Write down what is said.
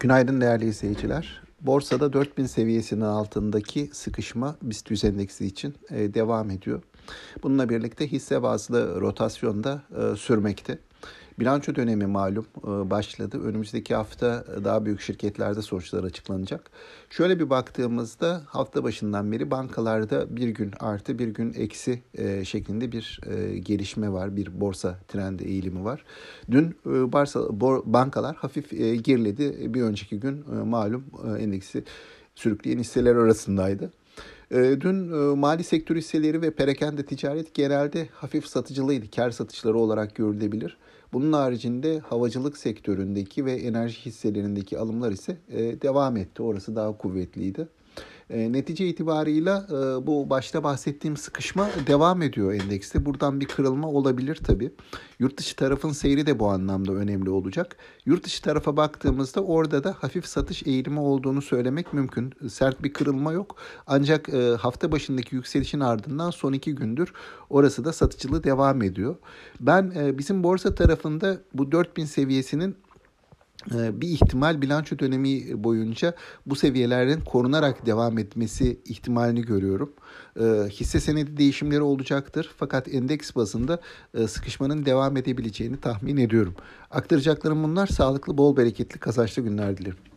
Günaydın değerli izleyiciler. Borsada 4000 seviyesinin altındaki sıkışma BIST endeksi için devam ediyor. Bununla birlikte hisse bazlı rotasyon da sürmekte. Bilanço dönemi malum başladı. Önümüzdeki hafta daha büyük şirketlerde sonuçlar açıklanacak. Şöyle bir baktığımızda hafta başından beri bankalarda bir gün artı bir gün eksi şeklinde bir gelişme var. Bir borsa trendi eğilimi var. Dün bankalar hafif geriledi. Bir önceki gün malum endeksi sürükleyen hisseler arasındaydı. Dün mali sektör hisseleri ve perakende ticaret genelde hafif satıcılıydı. Kar satışları olarak görülebilir. Bunun haricinde havacılık sektöründeki ve enerji hisselerindeki alımlar ise devam etti. Orası daha kuvvetliydi. Netice itibarıyla bu başta bahsettiğim sıkışma devam ediyor endekste. Buradan bir kırılma olabilir tabii. Yurt dışı tarafın seyri de bu anlamda önemli olacak. Yurt dışı tarafa baktığımızda orada da hafif satış eğilimi olduğunu söylemek mümkün. Sert bir kırılma yok. Ancak hafta başındaki yükselişin ardından son iki gündür orası da satıcılığı devam ediyor. Ben bizim borsa tarafında bu 4000 seviyesinin bir ihtimal bilanço dönemi boyunca bu seviyelerin korunarak devam etmesi ihtimalini görüyorum. Hisse senedi değişimleri olacaktır. Fakat endeks bazında sıkışmanın devam edebileceğini tahmin ediyorum. Aktaracaklarım bunlar. Sağlıklı, bol bereketli, kazançlı günler dilerim.